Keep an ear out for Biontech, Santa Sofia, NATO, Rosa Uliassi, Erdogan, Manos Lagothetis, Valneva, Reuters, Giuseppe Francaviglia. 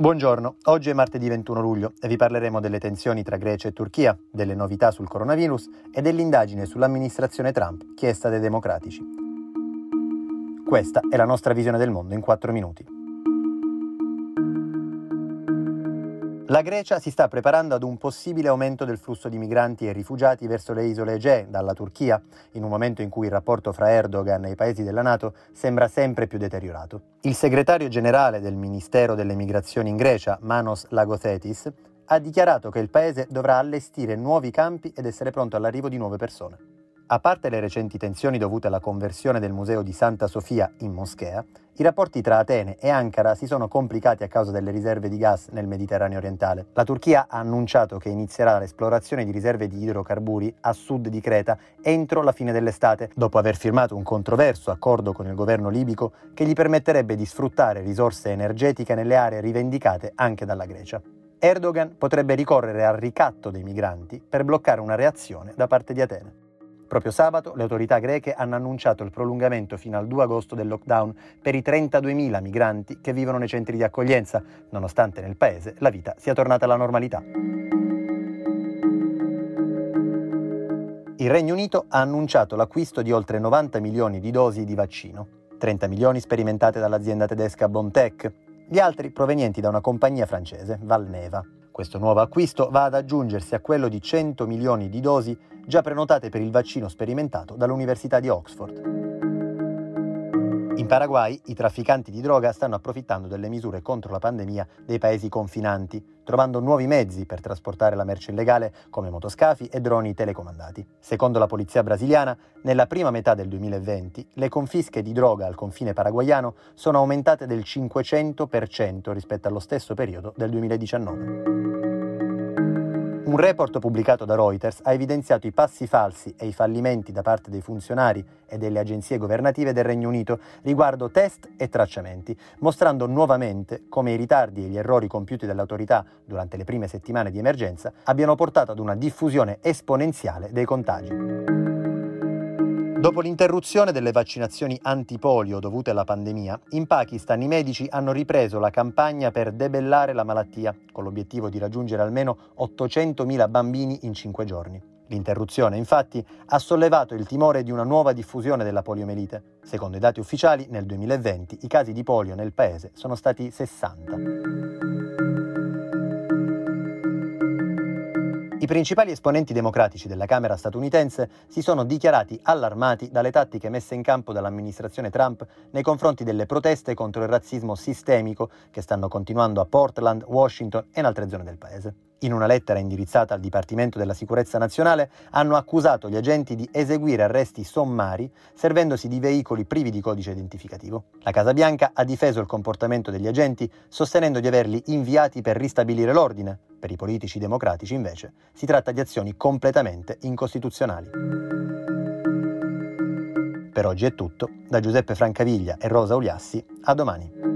Buongiorno, oggi è martedì 21 luglio e vi parleremo delle tensioni tra Grecia e Turchia, delle novità sul coronavirus e dell'indagine sull'amministrazione Trump chiesta dai democratici. Questa è la nostra visione del mondo in 4 minuti. La Grecia si sta preparando ad un possibile aumento del flusso di migranti e rifugiati verso le isole Egee dalla Turchia, in un momento in cui il rapporto fra Erdogan e i paesi della NATO sembra sempre più deteriorato. Il segretario generale del Ministero delle Migrazioni in Grecia, Manos Lagothetis, ha dichiarato che il paese dovrà allestire nuovi campi ed essere pronto all'arrivo di nuove persone. A parte le recenti tensioni dovute alla conversione del museo di Santa Sofia in moschea, i rapporti tra Atene e Ankara si sono complicati a causa delle riserve di gas nel Mediterraneo orientale. La Turchia ha annunciato che inizierà l'esplorazione di riserve di idrocarburi a sud di Creta entro la fine dell'estate, dopo aver firmato un controverso accordo con il governo libico che gli permetterebbe di sfruttare risorse energetiche nelle aree rivendicate anche dalla Grecia. Erdogan potrebbe ricorrere al ricatto dei migranti per bloccare una reazione da parte di Atene. Proprio sabato le autorità greche hanno annunciato il prolungamento fino al 2 agosto del lockdown per i 32.000 migranti che vivono nei centri di accoglienza, nonostante nel paese la vita sia tornata alla normalità. Il Regno Unito ha annunciato l'acquisto di oltre 90 milioni di dosi di vaccino, 30 milioni sperimentate dall'azienda tedesca Biontech, gli altri provenienti da una compagnia francese, Valneva. Questo nuovo acquisto va ad aggiungersi a quello di 100 milioni di dosi già prenotate per il vaccino sperimentato dall'Università di Oxford. In Paraguay i trafficanti di droga stanno approfittando delle misure contro la pandemia dei paesi confinanti, trovando nuovi mezzi per trasportare la merce illegale come motoscafi e droni telecomandati. Secondo la polizia brasiliana, nella prima metà del 2020 le confische di droga al confine paraguaiano sono aumentate del 500% rispetto allo stesso periodo del 2019. Un report pubblicato da Reuters ha evidenziato i passi falsi e i fallimenti da parte dei funzionari e delle agenzie governative del Regno Unito riguardo test e tracciamenti, mostrando nuovamente come i ritardi e gli errori compiuti dalle autorità durante le prime settimane di emergenza abbiano portato ad una diffusione esponenziale dei contagi. Dopo l'interruzione delle vaccinazioni antipolio dovute alla pandemia, in Pakistan i medici hanno ripreso la campagna per debellare la malattia, con l'obiettivo di raggiungere almeno 800.000 bambini in 5 giorni. L'interruzione, infatti, ha sollevato il timore di una nuova diffusione della poliomelite. Secondo i dati ufficiali, nel 2020 i casi di polio nel paese sono stati 60. I principali esponenti democratici della Camera statunitense si sono dichiarati allarmati dalle tattiche messe in campo dall'amministrazione Trump nei confronti delle proteste contro il razzismo sistemico che stanno continuando a Portland, Washington e in altre zone del paese. In una lettera indirizzata al Dipartimento della Sicurezza Nazionale hanno accusato gli agenti di eseguire arresti sommari servendosi di veicoli privi di codice identificativo. La Casa Bianca ha difeso il comportamento degli agenti sostenendo di averli inviati per ristabilire l'ordine. Per i politici democratici, invece, si tratta di azioni completamente incostituzionali. Per oggi è tutto. Da Giuseppe Francaviglia e Rosa Uliassi, a domani.